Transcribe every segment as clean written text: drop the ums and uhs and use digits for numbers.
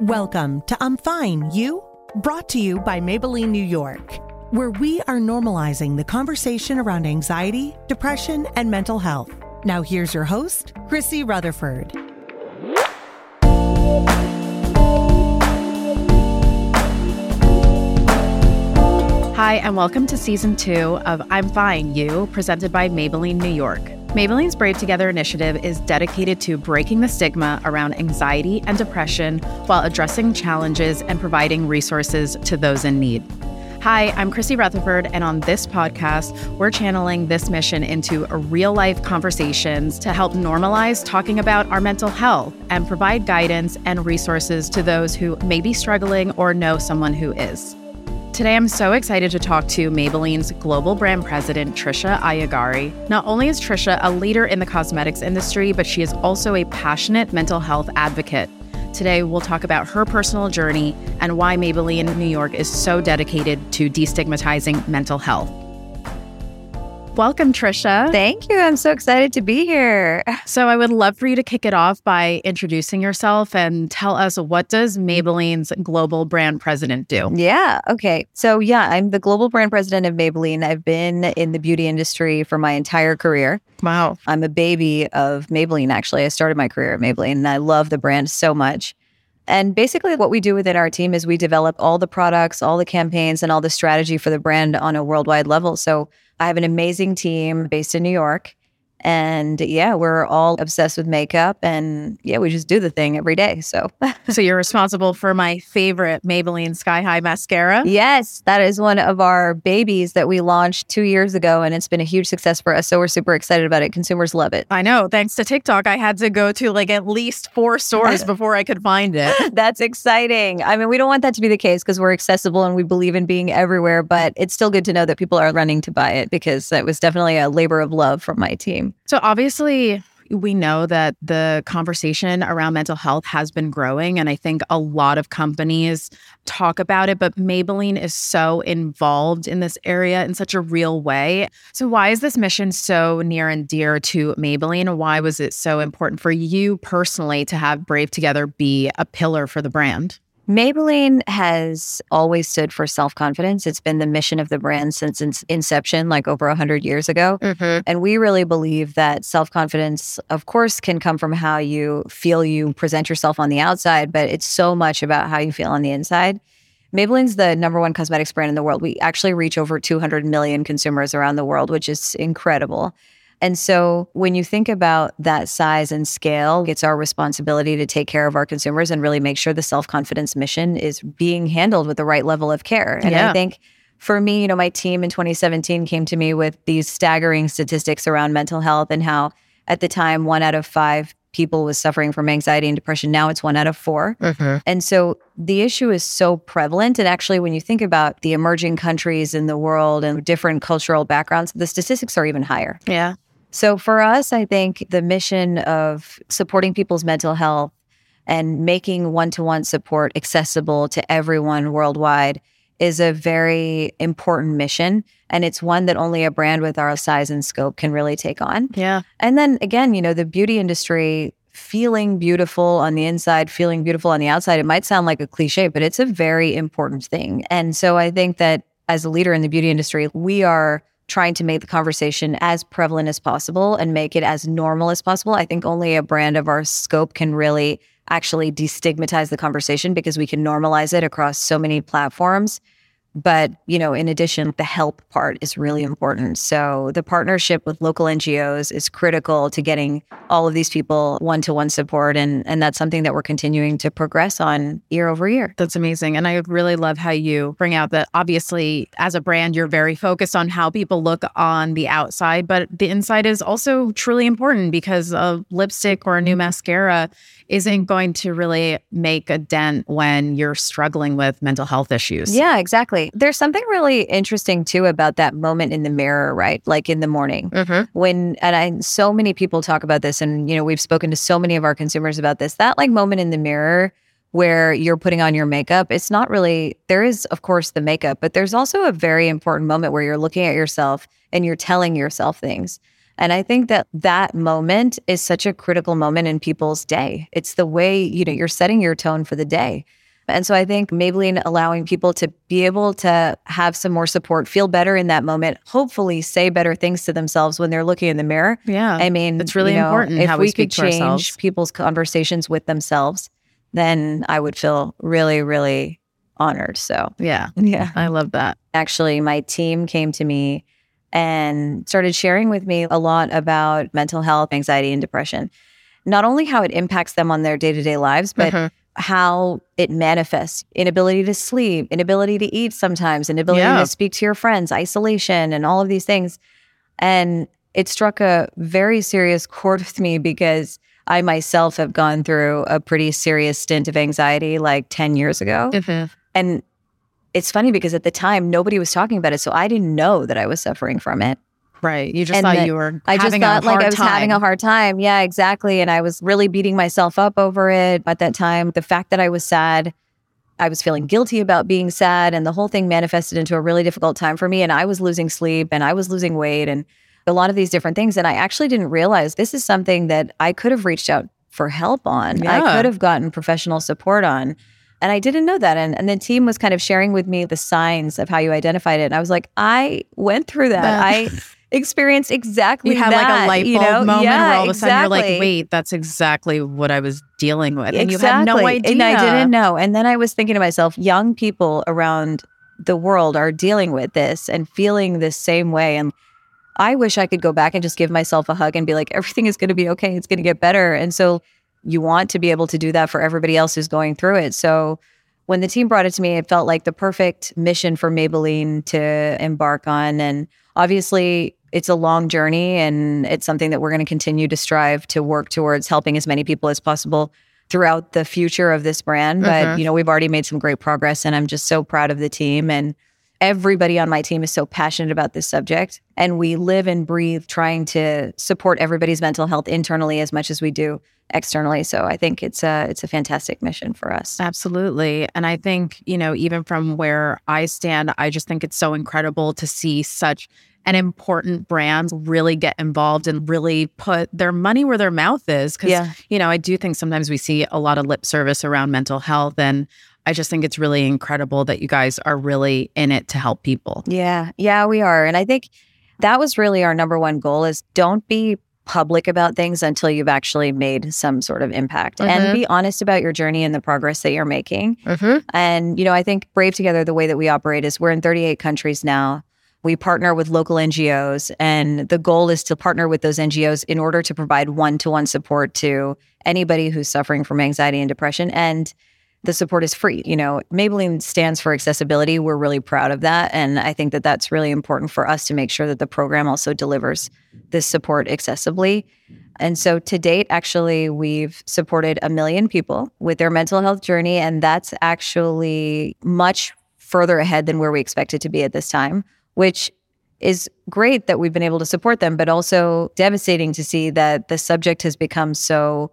Welcome to I'm Fine You, brought to you by Maybelline New York, where we are normalizing the conversation around anxiety, depression, and mental health. Now here's your host, Chrissy Rutherford. Hi, and welcome to Season 2 of I'm Fine You, presented by Maybelline New York. Maybelline's Brave Together initiative is dedicated to breaking the stigma around anxiety and depression while addressing challenges and providing resources to those in need. Hi, I'm Chrissy Rutherford, and on this podcast, we're channeling this mission into real-life conversations to help normalize talking about our mental health and provide guidance and resources to those who may be struggling or know someone who is. Today, I'm so excited to talk to Maybelline's global brand president, Trisha Ayyagari. Not only is Trisha a leader in the cosmetics industry, but she is also a passionate mental health advocate. Today, we'll talk about her personal journey and why Maybelline New York is so dedicated to destigmatizing mental health. Welcome, Trisha. Thank you. I'm so excited to be here. So I would love for you to kick it off by introducing yourself and tell us, what does Maybelline's global brand president do? Yeah. Okay. So yeah, I'm the global brand president of Maybelline. I've been in the beauty industry for my entire career. Wow. I'm a baby of Maybelline, actually. I started my career at Maybelline, and I love the brand so much. And basically what we do within our team is we develop all the products, all the campaigns, and all the strategy for the brand on a worldwide level. So I have an amazing team based in New York. And yeah, we're all obsessed with makeup, and yeah, we just do the thing every day. So So you're responsible for my favorite Maybelline Sky High Mascara? Yes, that is one of our babies that we launched 2 years ago, and it's been a huge success for us. So we're super excited about it. Consumers love it. I know. Thanks to TikTok, I had to go to at least 4 stores before I could find it. That's exciting. I mean, we don't want that to be the case because we're accessible and we believe in being everywhere, but it's still good to know that people are running to buy it, because that was definitely a labor of love from my team. So obviously, we know that the conversation around mental health has been growing, and I think a lot of companies talk about it, but Maybelline is so involved in this area in such a real way. So why is this mission so near and dear to Maybelline? Why was it so important for you personally to have Brave Together be a pillar for the brand? Maybelline has always stood for self-confidence. It's been the mission of the brand since its inception, over 100 years ago. Mm-hmm. And we really believe that self-confidence, of course, can come from how you feel you present yourself on the outside, but it's so much about how you feel on the inside. Maybelline's the #1 cosmetics brand in the world. We actually reach over 200 million consumers around the world, which is incredible. And so when you think about that size and scale, it's our responsibility to take care of our consumers and really make sure the self-confidence mission is being handled with the right level of care. And yeah. I think for me, my team in 2017 came to me with these staggering statistics around mental health, and how at the time 1 out of 5 people was suffering from anxiety and depression. Now it's 1 out of 4. Mm-hmm. And so the issue is so prevalent. And actually, when you think about the emerging countries in the world and different cultural backgrounds, the statistics are even higher. Yeah. So for us, I think the mission of supporting people's mental health and making one-to-one support accessible to everyone worldwide is a very important mission. And it's one that only a brand with our size and scope can really take on. Yeah. And then again, the beauty industry, feeling beautiful on the inside, feeling beautiful on the outside, it might sound like a cliche, but it's a very important thing. And so I think that as a leader in the beauty industry, we are trying to make the conversation as prevalent as possible and make it as normal as possible. I think only a brand of our scope can really actually destigmatize the conversation, because we can normalize it across so many platforms. But, in addition, the help part is really important. So the partnership with local NGOs is critical to getting all of these people one-to-one support. And that's something that we're continuing to progress on year over year. That's amazing. And I really love how you bring out that obviously as a brand, you're very focused on how people look on the outside, but the inside is also truly important, because a lipstick or a new mascara isn't going to really make a dent when you're struggling with mental health issues. Yeah, exactly. There's something really interesting, too, about that moment in the mirror, right? In the morning. Mm-hmm. So many people talk about this, and, we've spoken to so many of our consumers about this, that moment in the mirror where you're putting on your makeup. It's not really, there is, of course, the makeup, but there's also a very important moment where you're looking at yourself and you're telling yourself things. And I think that that moment is such a critical moment in people's day. It's the way, you know, you're setting your tone for the day. And so I think Maybelline allowing people to be able to have some more support, feel better in that moment, hopefully say better things to themselves when they're looking in the mirror. Yeah. I mean, it's really important if we could change people's conversations with themselves, then I would feel really, really honored. So yeah, I love that. Actually, my team came to me and started sharing with me a lot about mental health, anxiety, and depression. Not only how it impacts them on their day-to-day lives, but how it manifests. Inability to sleep, inability to eat sometimes, inability to speak to your friends, isolation, and all of these things. And it struck a very serious chord with me because I myself have gone through a pretty serious stint of anxiety like 10 years ago. And it's funny because at the time, nobody was talking about it. So I didn't know that I was suffering from it. Right. You just thought you were having a hard time. I just thought like I was having a hard time. Yeah, exactly. And I was really beating myself up over it at that time. The fact that I was sad, I was feeling guilty about being sad. And the whole thing manifested into a really difficult time for me. And I was losing sleep and I was losing weight and a lot of these different things. And I actually didn't realize this is something that I could have reached out for help on. Yeah. I could have gotten professional support on. And I didn't know that. And the team was kind of sharing with me the signs of how you identified it. And I was like, I went through that. I experienced exactly that. You had like a light bulb moment where all of a sudden you're like, wait, that's exactly what I was dealing with. And you had no idea. And I didn't know. And then I was thinking to myself, young people around the world are dealing with this and feeling this same way. And I wish I could go back and just give myself a hug and be like, everything is going to be okay. It's going to get better. And so you want to be able to do that for everybody else who's going through it. So when the team brought it to me, it felt like the perfect mission for Maybelline to embark on. And obviously, it's a long journey and it's something that we're going to continue to strive to work towards helping as many people as possible throughout the future of this brand. But, you know, we've already made some great progress and I'm just so proud of the team. And everybody on my team is so passionate about this subject. And we live and breathe trying to support everybody's mental health internally as much as we do externally. So I think it's a fantastic mission for us. Absolutely. And I think, you know, even from where I stand, I just think it's so incredible to see such an important brand really get involved and really put their money where their mouth is. Because, you know, I do think sometimes we see a lot of lip service around mental health, and I just think it's really incredible that you guys are really in it to help people. Yeah. Yeah, we are. And I think that was really our number one goal is don't be public about things until you've actually made some sort of impact and be honest about your journey and the progress that you're making. And, you know, I think Brave Together, the way that we operate is we're in 38 countries now. We partner with local NGOs, and the goal is to partner with those NGOs in order to provide one-to-one support to anybody who's suffering from anxiety and depression. And the support is free. You know, Maybelline stands for accessibility. We're really proud of that. And I think that that's really important for us to make sure that the program also delivers this support accessibly. And so to date, actually, we've supported 1 million people with their mental health journey. And that's actually much further ahead than where we expected to be at this time, which is great that we've been able to support them, but also devastating to see that the subject has become so,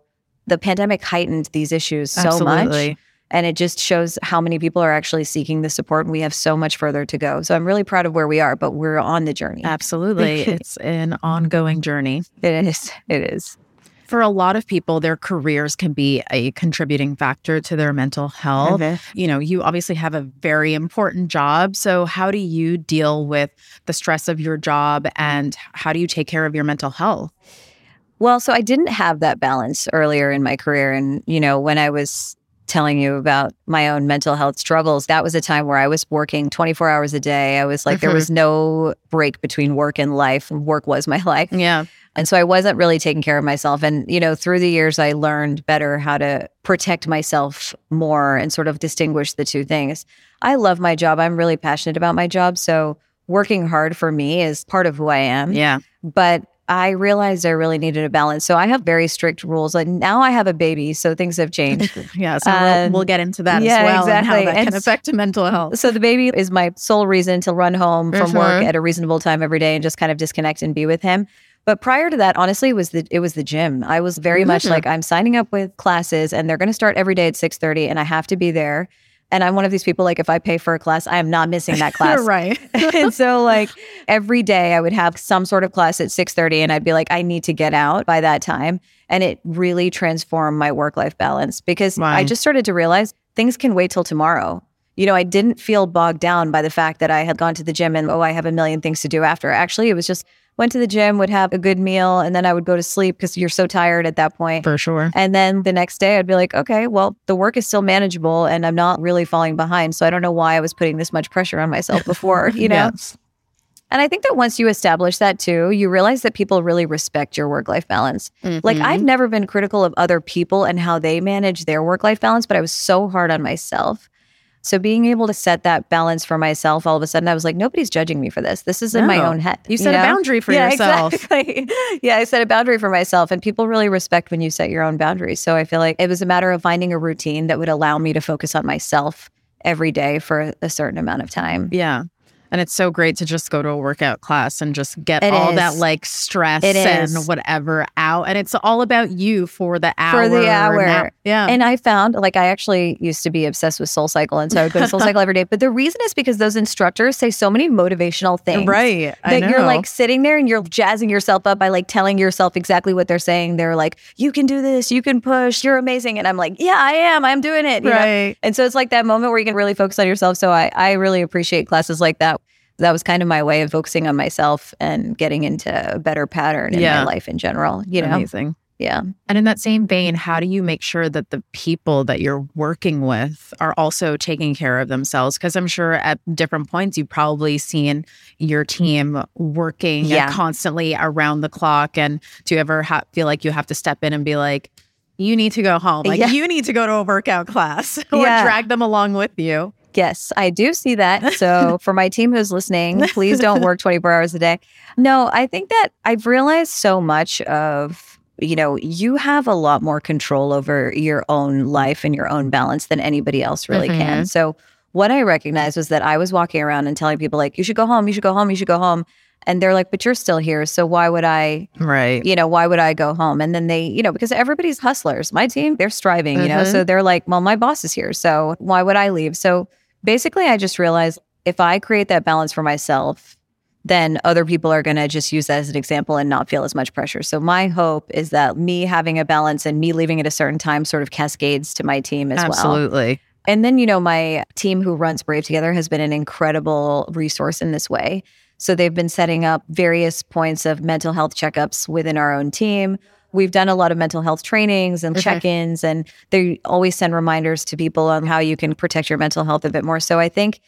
the pandemic heightened these issues so much. And it just shows how many people are actually seeking the support. And we have so much further to go. So I'm really proud of where we are, but we're on the journey. Absolutely. It's an ongoing journey. It is. It is. For a lot of people, their careers can be a contributing factor to their mental health. You know, you obviously have a very important job. So how do you deal with the stress of your job and how do you take care of your mental health? Well, so I didn't have that balance earlier in my career. And, you know, when I was telling you about my own mental health struggles, that was a time where I was working 24 hours a day. I was like, there was no break between work and life. Work was my life. Yeah. And so I wasn't really taking care of myself. And, you know, through the years, I learned better how to protect myself more and sort of distinguish the two things. I love my job. I'm really passionate about my job. So working hard for me is part of who I am. Yeah. But I realized I really needed a balance. So I have very strict rules. Like now I have a baby, so things have changed. So we'll get into that as well and how that can affect mental health. So the baby is my sole reason to run home from work at a reasonable time every day and just kind of disconnect and be with him. But prior to that, honestly, it was the gym. I was very much like, I'm signing up with classes and they're going to start every day at 6:30 and I have to be there. And I'm one of these people, like, if I pay for a class, I am not missing that class. Right. And so, like, every day I would have some sort of class at 6:30 and I'd be like, I need to get out by that time. And it really transformed my work-life balance because I just started to realize things can wait till tomorrow. You know, I didn't feel bogged down by the fact that I had gone to the gym and, I have a million things to do after. Actually, it was just went to the gym, would have a good meal, and then I would go to sleep because you're so tired at that point. For sure. And then the next day I'd be like, okay, well, the work is still manageable and I'm not really falling behind. So I don't know why I was putting this much pressure on myself before, you know? Yes. And I think that once you establish that too, you realize that people really respect your work-life balance. Mm-hmm. Like, I've never been critical of other people and how they manage their work-life balance, but I was so hard on myself. So being able to set that balance for myself, all of a sudden I was like, nobody's judging me for this. This is in my own head. You set a boundary for yourself. Exactly. Yeah, I set a boundary for myself. And people really respect when you set your own boundaries. So I feel like it was a matter of finding a routine that would allow me to focus on myself every day for a certain amount of time. Yeah. And it's so great to just go to a workout class and just get that like stress and whatever out. And it's all about you for the hour. Yeah. And I found, like, I actually used to be obsessed with SoulCycle. And so I would go to SoulCycle every day. But the reason is because those instructors say so many motivational things. Right. That you're like sitting there and you're jazzing yourself up by like telling yourself exactly what they're saying. They're like, you can do this. You can push. You're amazing. And I'm like, yeah, I am. I'm doing it. You know? And so it's like that moment where you can really focus on yourself. So I really appreciate classes like that. That was kind of my way of focusing on myself and getting into a better pattern in my life in general, you know? Amazing. Yeah. And in that same vein, how do you make sure that the people that you're working with are also taking care of themselves? Because I'm sure at different points, you've probably seen your team working constantly around the clock. And do you ever feel like you have to step in and be like, you need to go home. Like, you need to go to a workout class or drag them along with you? Yes, I do see that. So for my team who's listening, please don't work 24 hours a day. No, I think that I've realized so much of, you know, you have a lot more control over your own life and your own balance than anybody else really can. So what I recognized was that I was walking around and telling people like, you should go home, you should go home, you should go home. And they're like, but you're still here. So why would I, you know, why would I go home? And then they, you know, because everybody's hustlers. My team, they're striving, you know, so they're like, well, my boss is here. So why would I leave? So basically, I just realized if I create that balance for myself, then other people are going to just use that as an example and not feel as much pressure. So my hope is that me having a balance and me leaving at a certain time sort of cascades to my team as well. Absolutely. And then, you know, my team who runs Brave Together has been an incredible resource in this way. So they've been setting up various points of mental health checkups within our own team. We've done a lot of mental health trainings and check-ins, and they always send reminders to people on how you can protect your mental health a bit more. So I think,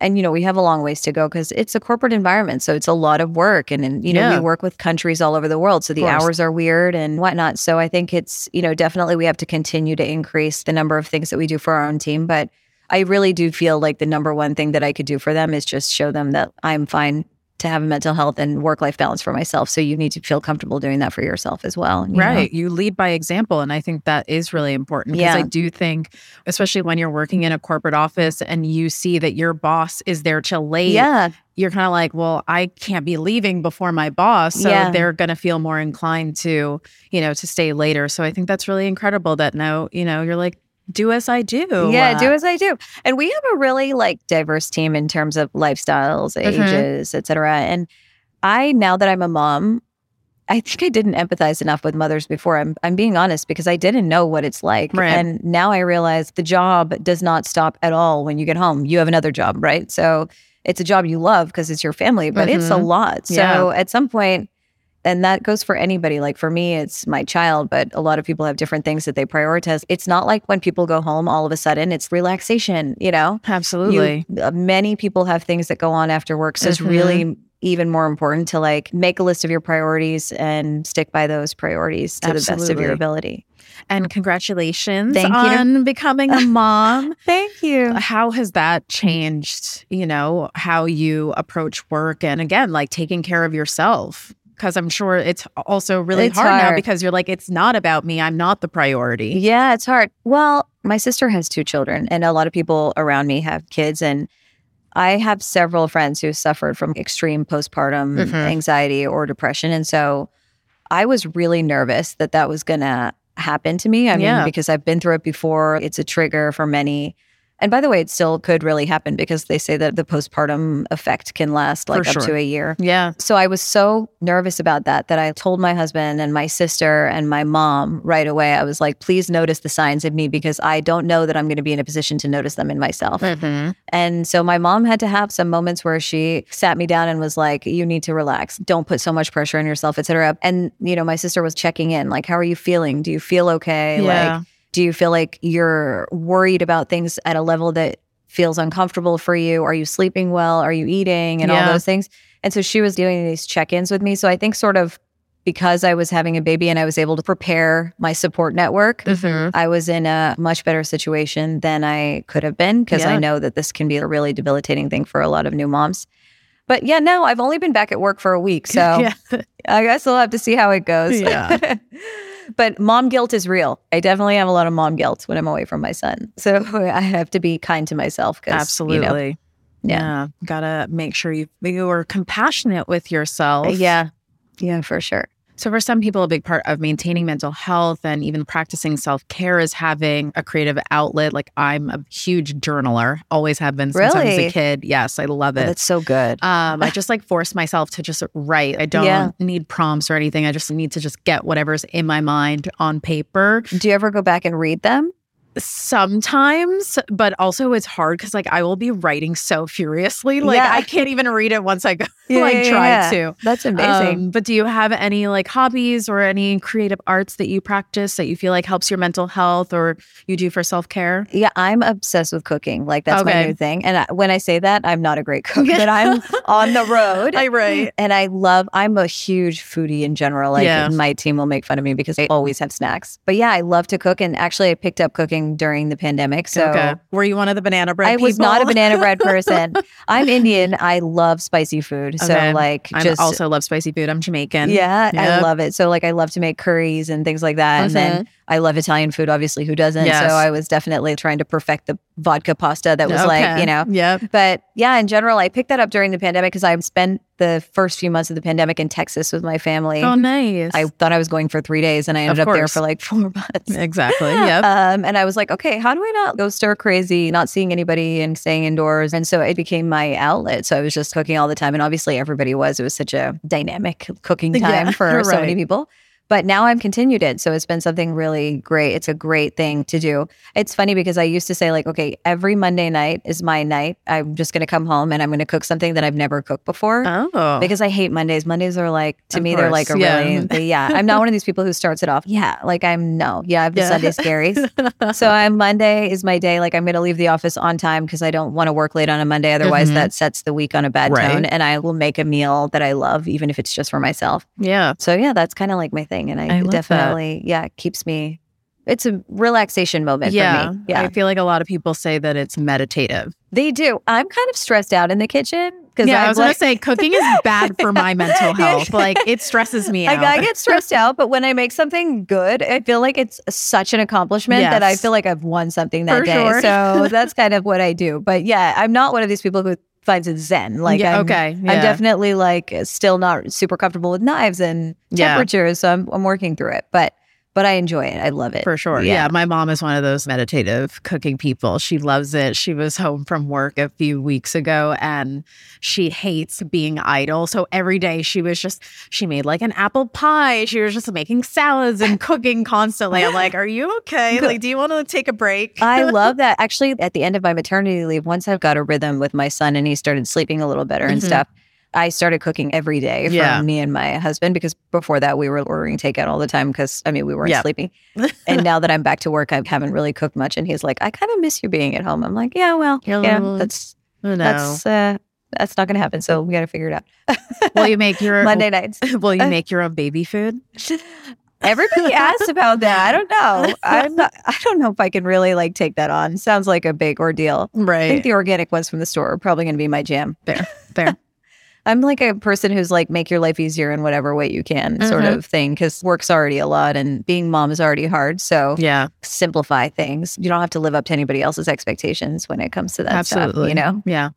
and, you know, we have a long ways to go because it's a corporate environment. So it's a lot of work. And you know, we work with countries all over the world. So the hours are weird and whatnot. So I think it's, you know, definitely we have to continue to increase the number of things that we do for our own team. But I really do feel like the number one thing that I could do for them is just show them that I'm fine to have a mental health and work-life balance for myself. So you need to feel comfortable doing that for yourself as well. You know? You lead by example. And I think that is really important because I do think, especially when you're working in a corporate office and you see that your boss is there till late, you're kind of like, well, I can't be leaving before my boss. So they're going to feel more inclined to, you know, to stay later. So I think that's really incredible that now, you know, you're like, do as I do. Yeah, do as I do. And we have a really like diverse team in terms of lifestyles, ages, et cetera. And I, now that I'm a mom, I think I didn't empathize enough with mothers before. I'm being honest because I didn't know what it's like. Right. And now I realize the job does not stop at all when you get home. You have another job, right? So it's a job you love because it's your family, but it's a lot. So at some point, and that goes for anybody. Like for me, it's my child, but a lot of people have different things that they prioritize. It's not like when people go home, all of a sudden it's relaxation, you know? Absolutely. Many people have things that go on after work. So it's really even more important to like make a list of your priorities and stick by those priorities to the best of your ability. And congratulations on becoming a mom. Thank you. How has that changed, you know, how you approach work and again, like taking care of yourself? Because I'm sure it's also really hard now because you're like, it's not about me. I'm not the priority. Yeah, it's hard. Well, my sister has 2 children and a lot of people around me have kids. And I have several friends who suffered from extreme postpartum anxiety or depression. And so I was really nervous that that was going to happen to me. I mean, because I've been through it before. It's a trigger for many. And by the way, it still could really happen because they say that the postpartum effect can last like up to a year. Yeah. So I was so nervous about that I told my husband and my sister and my mom right away. I was like, please notice the signs of me because I don't know that I'm going to be in a position to notice them in myself. Mm-hmm. And so my mom had to have some moments where she sat me down and was like, you need to relax. Don't put so much pressure on yourself, etc. And, you know, my sister was checking in, like, how are you feeling? Do you feel okay? Yeah. Do you feel like you're worried about things at a level that feels uncomfortable for you? Are you sleeping well? Are you eating? And all those things. And so she was doing these check-ins with me. So I think sort of because I was having a baby and I was able to prepare my support network, mm-hmm. I was in a much better situation than I could have been because I know that this can be a really debilitating thing for a lot of new moms. But yeah, now I've only been back at work for a week. So I guess I'll have to see how it goes. Yeah. But mom guilt is real. I definitely have a lot of mom guilt when I'm away from my son. So I have to be kind to myself. Absolutely. You know. Gotta make sure you are compassionate with yourself. Yeah. Yeah, for sure. So for some people, a big part of maintaining mental health and even practicing self-care is having a creative outlet. Like, I'm a huge journaler, always have been since I was a kid. Yes, I love it. Oh, that's so good. I just force myself to just write. I don't need prompts or anything. I just need to just get whatever's in my mind on paper. Do you ever go back and read them? Sometimes, but also it's hard because I will be writing so furiously. I can't even read it once I go try to. That's amazing. But do you have any hobbies or any creative arts that you practice that you feel helps your mental health or you do for self-care? Yeah, I'm obsessed with cooking. That's my new thing. And when I say that, I'm not a great cook, but I'm on the road. And I'm a huge foodie in general. My team will make fun of me because I always have snacks. But yeah, I love to cook. And actually I picked up cooking during the pandemic. So were you one of the banana bread people? I was not a banana bread person. I'm Indian. I love spicy food. So I also love spicy food. I'm Jamaican. Yeah, yep. I love it. So I love to make curries and things like that. Okay. And then I love Italian food, obviously, who doesn't? Yes. So I was definitely trying to perfect the vodka pasta that was Yep. But yeah, in general, I picked that up during the pandemic because I spent the first few months of the pandemic in Texas with my family. Oh, nice. I thought I was going for 3 days and I ended up there for 4 months. Exactly. Yep. And I was like, okay, how do I not go stir crazy, not seeing anybody and staying indoors? And so it became my outlet. So I was just cooking all the time. And obviously everybody was. It was such a dynamic cooking time for so many people. But now I've continued it. So it's been something really great. It's a great thing to do. It's funny because I used to say okay, every Monday night is my night. I'm just going to come home and I'm going to cook something that I've never cooked before. Oh. Because I hate Mondays. Mondays are they're a really, I'm not one of these people who starts it off. Yeah. I have the Sunday scaries. So Monday is my day. I'm going to leave the office on time because I don't want to work late on a Monday. Otherwise that sets the week on a bad tone. And I will make a meal that I love, even if it's just for myself. Yeah. So yeah, that's kind of my thing. And I definitely, it keeps me, it's a relaxation moment for me. Yeah. I feel a lot of people say that it's meditative. They do. I'm kind of stressed out in the kitchen. I was going to say, cooking is bad for my mental health. It stresses me out. I get stressed out, but when I make something good, I feel it's such an accomplishment that I feel I've won something that day. Sure. So that's kind of what I do. But yeah, I'm not one of these people who finds it zen. I'm definitely still not super comfortable with knives and temperatures, so I'm working through it. But I enjoy it. I love it. For sure. Yeah. My mom is one of those meditative cooking people. She loves it. She was home from work a few weeks ago and she hates being idle. So every day she made an apple pie. She was just making salads and cooking constantly. I'm like, are you okay? Do you want to take a break? I love that. Actually, at the end of my maternity leave, once I've got a rhythm with my son and he started sleeping a little better and stuff, I started cooking every day for me and my husband because before that we were ordering takeout all the time because, we weren't sleeping. And now that I'm back to work, I haven't really cooked much. And he's like, I kind of miss you being at home. I'm like, that's not going to happen. So we got to figure it out. Will you make your Monday nights? Will you make your own baby food? Everybody asks about that. I don't know. I don't know if I can really take that on. Sounds like a big ordeal. Right. I think the organic ones from the store are probably going to be my jam. Fair. I'm a person who's make your life easier in whatever way you can sort of thing because work's already a lot and being mom is already hard. So simplify things. You don't have to live up to anybody else's expectations when it comes to that stuff, you know? Yeah.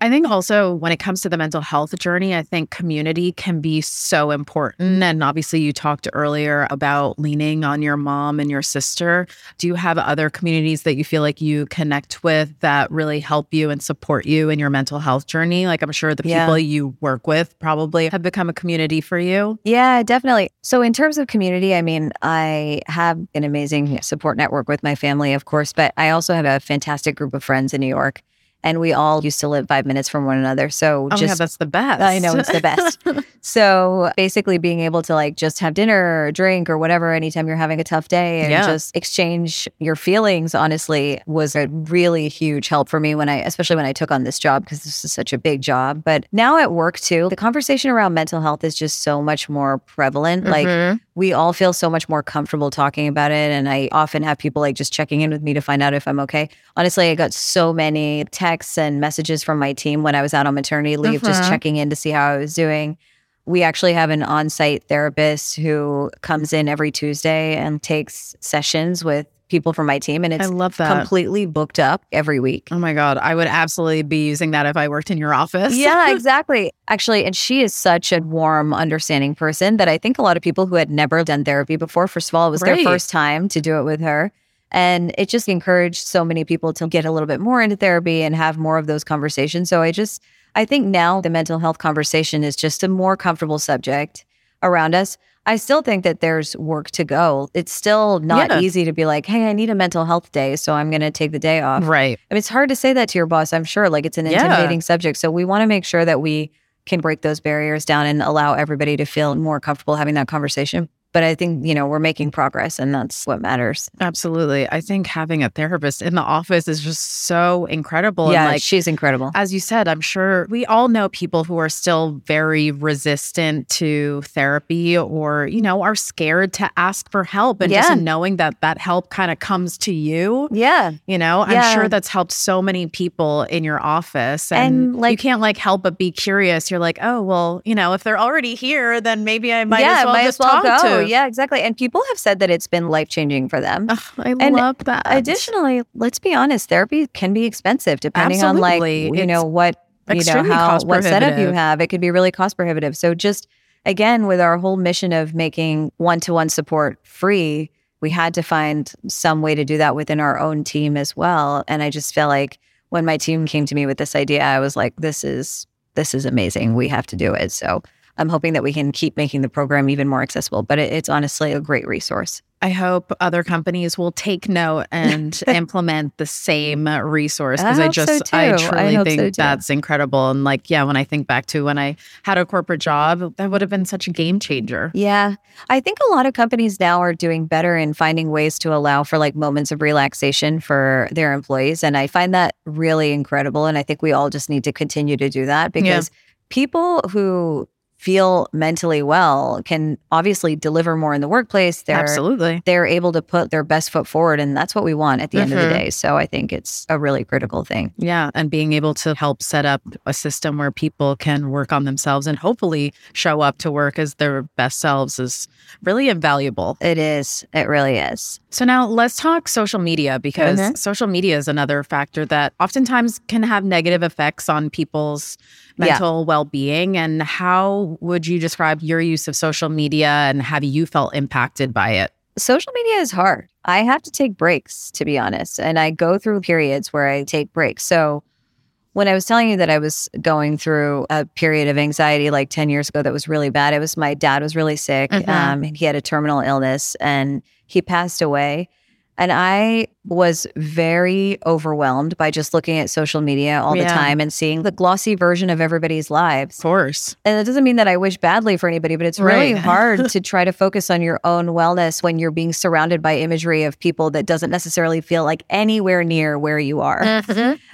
I think also when it comes to the mental health journey, I think community can be so important. And obviously you talked earlier about leaning on your mom and your sister. Do you have other communities that you feel like you connect with that really help you and support you in your mental health journey? Like I'm sure the people you work with probably have become a community for you. Yeah, definitely. So in terms of community, I mean, I have an amazing support network with my family, of course, but I also have a fantastic group of friends in New York. And we all used to live 5 minutes from one another. So just, that's the best. I know, it's the best. So basically being able to like just have dinner or drink or whatever anytime you're having a tough day and just exchange your feelings, honestly, was a really huge help for me when especially when I took on this job, because this is such a big job. But now at work too, the conversation around mental health is just so much more prevalent. Mm-hmm. Like we all feel so much more comfortable talking about it. And I often have people like just checking in with me to find out if I'm okay. Honestly, I got so many texts and messages from my team when I was out on maternity leave, just checking in to see how I was doing. We actually have an on-site therapist who comes in every Tuesday and takes sessions with people from my team, and it's completely booked up every week. Oh my God, I would absolutely be using that if I worked in your office. Yeah, exactly. Actually, and she is such a warm, understanding person that I think a lot of people who had never done therapy before, first of all, it was their first time to do it with her. And it just encouraged so many people to get a little bit more into therapy and have more of those conversations. So I think now the mental health conversation is just a more comfortable subject around us. I still think that there's work to go. It's still not easy to be like, hey, I need a mental health day, so I'm going to take the day off. Right. I mean, it's hard to say that to your boss, I'm sure. Like, it's an intimidating subject. So we want to make sure that we can break those barriers down and allow everybody to feel more comfortable having that conversation. But I think, you know, we're making progress, and that's what matters. Absolutely. I think having a therapist in the office is just so incredible. Yeah, and like, she's incredible. As you said, I'm sure we all know people who are still very resistant to therapy or, you know, are scared to ask for help. And just knowing that that help kind of comes to you. Yeah. You know, I'm sure that's helped so many people in your office. And like, you can't like help but be curious. You're like, oh, well, you know, if they're already here, then maybe I might as well talk to them. Yeah, exactly. And people have said that it's been life-changing for them. Oh, I love that. Additionally, let's be honest, therapy can be expensive depending on like, what setup you have. It could be really cost prohibitive. So just, again, with our whole mission of making one-to-one support free, we had to find some way to do that within our own team as well. And I just feel like when my team came to me with this idea, I was like, this is amazing. We have to do it. So I'm hoping that we can keep making the program even more accessible, but it's honestly a great resource. I hope other companies will take note and implement the same resource, because I truly think that's incredible. And like, when I think back to when I had a corporate job, that would have been such a game changer. Yeah. I think a lot of companies now are doing better in finding ways to allow for like moments of relaxation for their employees. And I find that really incredible. And I think we all just need to continue to do that, because people who feel mentally well can obviously deliver more in the workplace. They're able to put their best foot forward, and that's what we want at the end of the day. So I think it's a really critical thing. Yeah, and being able to help set up a system where people can work on themselves and hopefully show up to work as their best selves is really invaluable. It is. It really is. So now let's talk social media, because social media is another factor that oftentimes can have negative effects on people's mental well-being. And how would you describe your use of social media, and have you felt impacted by it? Social media is hard. I have to take breaks, to be honest. And I go through periods where I take breaks. So when I was telling you that I was going through a period of anxiety like 10 years ago that was really bad, my dad was really sick. He had a terminal illness and he passed away. And I was very overwhelmed by just looking at social media all the time and seeing the glossy version of everybody's lives. Of course. And it doesn't mean that I wish badly for anybody, but it's really hard to try to focus on your own wellness when you're being surrounded by imagery of people that doesn't necessarily feel like anywhere near where you are.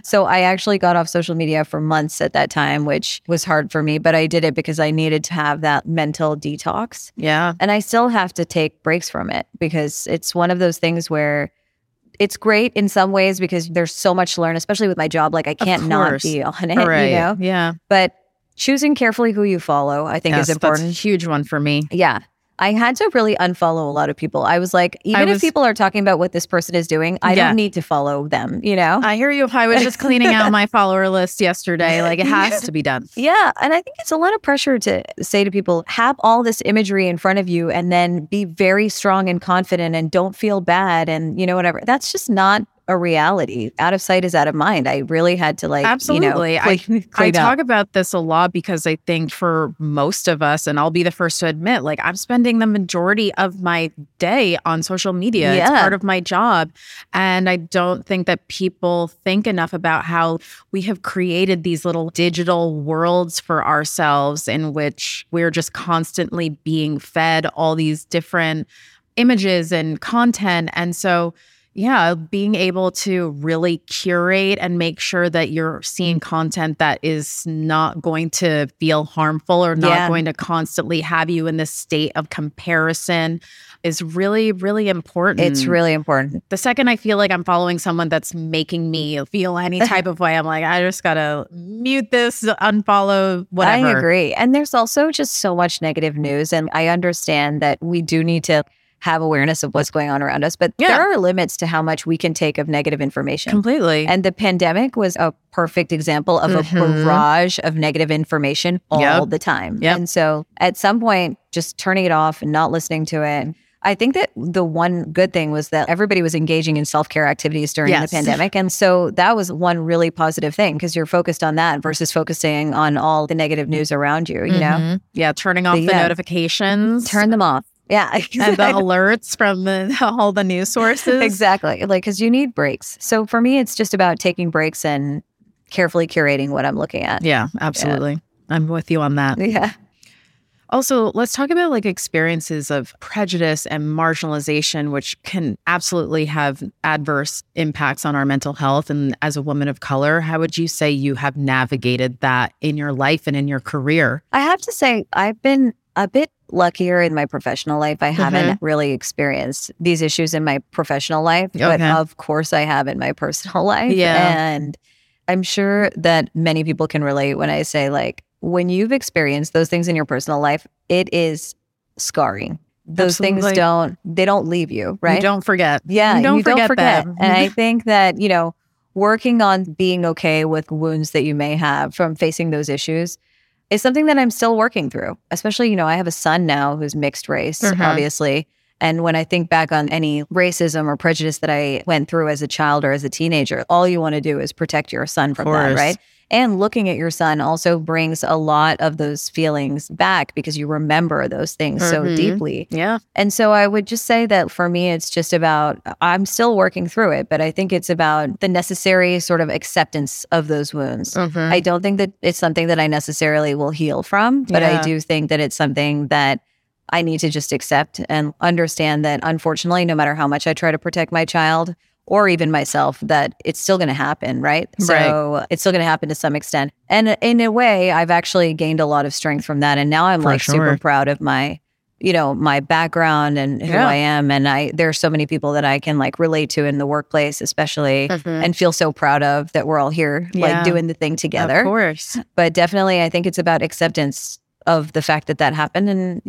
So I actually got off social media for months at that time, which was hard for me, but I did it because I needed to have that mental detox. Yeah. And I still have to take breaks from it, because it's one of those things where it's great in some ways because there's so much to learn, especially with my job. Like I can't not be on it, you know? Yeah. But choosing carefully who you follow, I think, is important. That's a huge one for me. Yeah. I had to really unfollow a lot of people. I was like, if people are talking about what this person is doing, I don't need to follow them, you know? I hear you. I was just cleaning out my follower list yesterday. Like, it has to be done. Yeah. And I think it's a lot of pressure to say to people, have all this imagery in front of you and then be very strong and confident and don't feel bad and, you know, whatever. That's just not a reality. Out of sight is out of mind. I really had to absolutely. You know, I talk about this a lot because I think for most of us, and I'll be the first to admit, I'm spending the majority of my day on social media. Yeah. It's part of my job. And I don't think that people think enough about how we have created these little digital worlds for ourselves in which we're just constantly being fed all these different images and content. And so being able to really curate and make sure that you're seeing content that is not going to feel harmful or not going to constantly have you in this state of comparison is really, really important. It's really important. The second I feel like I'm following someone that's making me feel any type of way, I'm like, I just gotta mute this, unfollow, whatever. I agree. And there's also just so much negative news. And I understand that we do need to have awareness of what's going on around us. But there are limits to how much we can take of negative information. Completely. And the pandemic was a perfect example of a barrage of negative information all the time. Yep. And so at some point, just turning it off and not listening to it. I think that the one good thing was that everybody was engaging in self-care activities during the pandemic. And so that was one really positive thing because you're focused on that versus focusing on all the negative news around you, you know? Yeah, turning off the notifications. Turn them off. Yeah. And the alerts from all the news sources. Exactly. Because you need breaks. So for me, it's just about taking breaks and carefully curating what I'm looking at. Yeah, absolutely. Yeah. I'm with you on that. Yeah. Also, let's talk about experiences of prejudice and marginalization, which can absolutely have adverse impacts on our mental health. And as a woman of color, how would you say you have navigated that in your life and in your career? I have to say, I've been a bit luckier in my professional life. I haven't really experienced these issues in my professional life, but of course I have in my personal life. Yeah. And I'm sure that many people can relate when I say when you've experienced those things in your personal life, it is scarring. Those things don't leave you, right? You don't forget. Yeah, you don't forget. And I think that, working on being okay with wounds that you may have from facing those issues is something that I'm still working through, especially, I have a son now who's mixed race, obviously. And when I think back on any racism or prejudice that I went through as a child or as a teenager, all you want to do is protect your son from that, right? And looking at your son also brings a lot of those feelings back because you remember those things so deeply. Yeah. And so I would just say that for me, it's just about, I'm still working through it, but I think it's about the necessary sort of acceptance of those wounds. I don't think that it's something that I necessarily will heal from, but I do think that it's something that I need to just accept and understand that, unfortunately, no matter how much I try to protect my child, or even myself, that it's still going to happen, right? So it's still going to happen to some extent. And in a way, I've actually gained a lot of strength from that. And now I'm super proud of my, my background and who I am. And there are so many people that I can relate to in the workplace, especially, and feel so proud of that we're all here doing the thing together. Of course. But definitely, I think it's about acceptance of the fact that that happened and,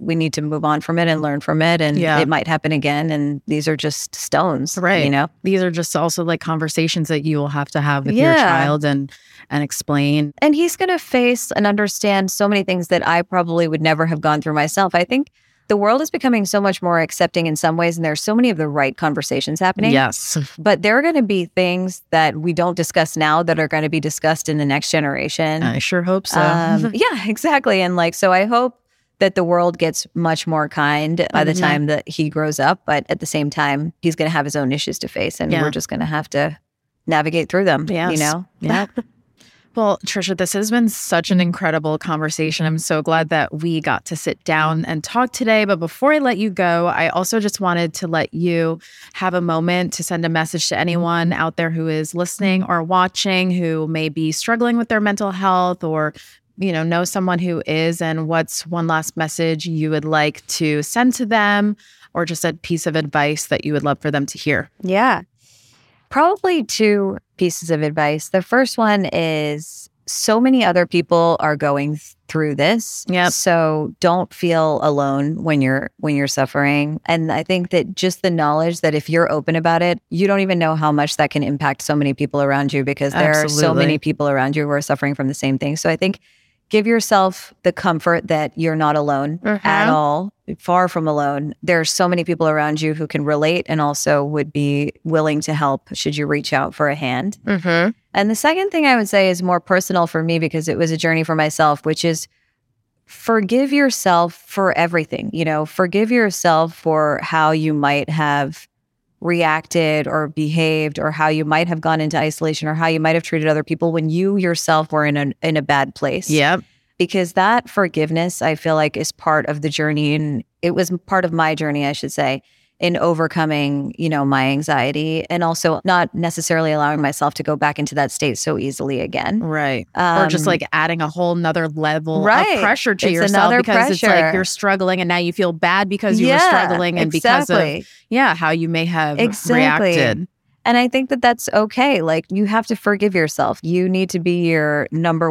we need to move on from it and learn from it and it might happen again. And these are just stones, right? These are just also conversations that you will have to have with your child and explain. And he's going to face and understand so many things that I probably would never have gone through myself. I think the world is becoming so much more accepting in some ways, and there's so many of the right conversations happening. Yes. But there are going to be things that we don't discuss now that are going to be discussed in the next generation. I sure hope so. Yeah, exactly. And so I hope that the world gets much more kind by the time that he grows up. But at the same time, he's going to have his own issues to face, and we're just going to have to navigate through them, Yeah. Well, Trisha, this has been such an incredible conversation. I'm so glad that we got to sit down and talk today. But before I let you go, I also just wanted to let you have a moment to send a message to anyone out there who is listening or watching who may be struggling with their mental health or, know someone who is, and what's one last message you would like to send to them or just a piece of advice that you would love for them to hear? Yeah. Probably two pieces of advice. The first one is so many other people are going through this. Yeah. So don't feel alone when you're suffering. And I think that just the knowledge that if you're open about it, you don't even know how much that can impact so many people around you, because there Absolutely. Are so many people around you who are suffering from the same thing. So I think give yourself the comfort that you're not alone at all, far from alone. There are so many people around you who can relate and also would be willing to help should you reach out for a hand. Mm-hmm. And the second thing I would say is more personal for me, because it was a journey for myself, which is forgive yourself for everything. You know, forgive yourself for how you might have reacted or behaved, or how you might have gone into isolation, or how you might have treated other people when you yourself were in a bad place. Yep. Because that forgiveness, I feel like, is part of the journey, and it was part of my journey, I should say, in overcoming, you know, my anxiety, and also not necessarily allowing myself to go back into that state so easily again. Right. Or just like adding a whole nother level of pressure to yourself, because it's like you're struggling and now you feel bad because you were struggling, and because of how you may have reacted. And I think that that's okay. Like, you have to forgive yourself. You need to be the number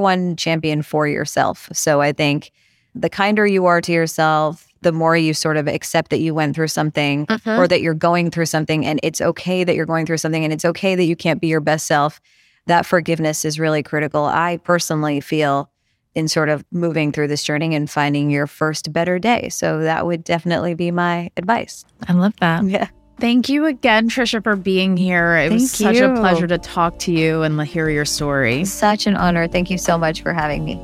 one champion for yourself. So I think the kinder you are to yourself, the more you sort of accept that you went through something or that you're going through something, and it's okay that you're going through something, and it's okay that you can't be your best self. That forgiveness is really critical, I personally feel, in sort of moving through this journey and finding your first better day. So that would definitely be my advice. I love that. Yeah. Thank you again, Trisha, for being here. It was such a pleasure to talk to you and hear your story. Such an honor. Thank you so much for having me.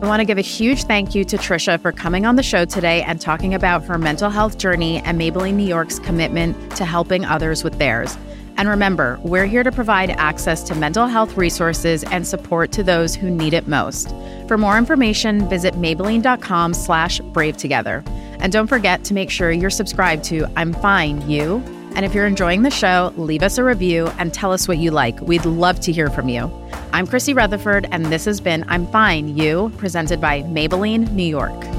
I want to give a huge thank you to Trisha for coming on the show today and talking about her mental health journey and Maybelline New York's commitment to helping others with theirs. And remember, we're here to provide access to mental health resources and support to those who need it most. For more information, visit Maybelline.com/Brave Together. And don't forget to make sure you're subscribed to I'm Fine You. And if you're enjoying the show, leave us a review and tell us what you like. We'd love to hear from you. I'm Chrissy Rutherford, and this has been I'm Fine You, presented by Maybelline New York.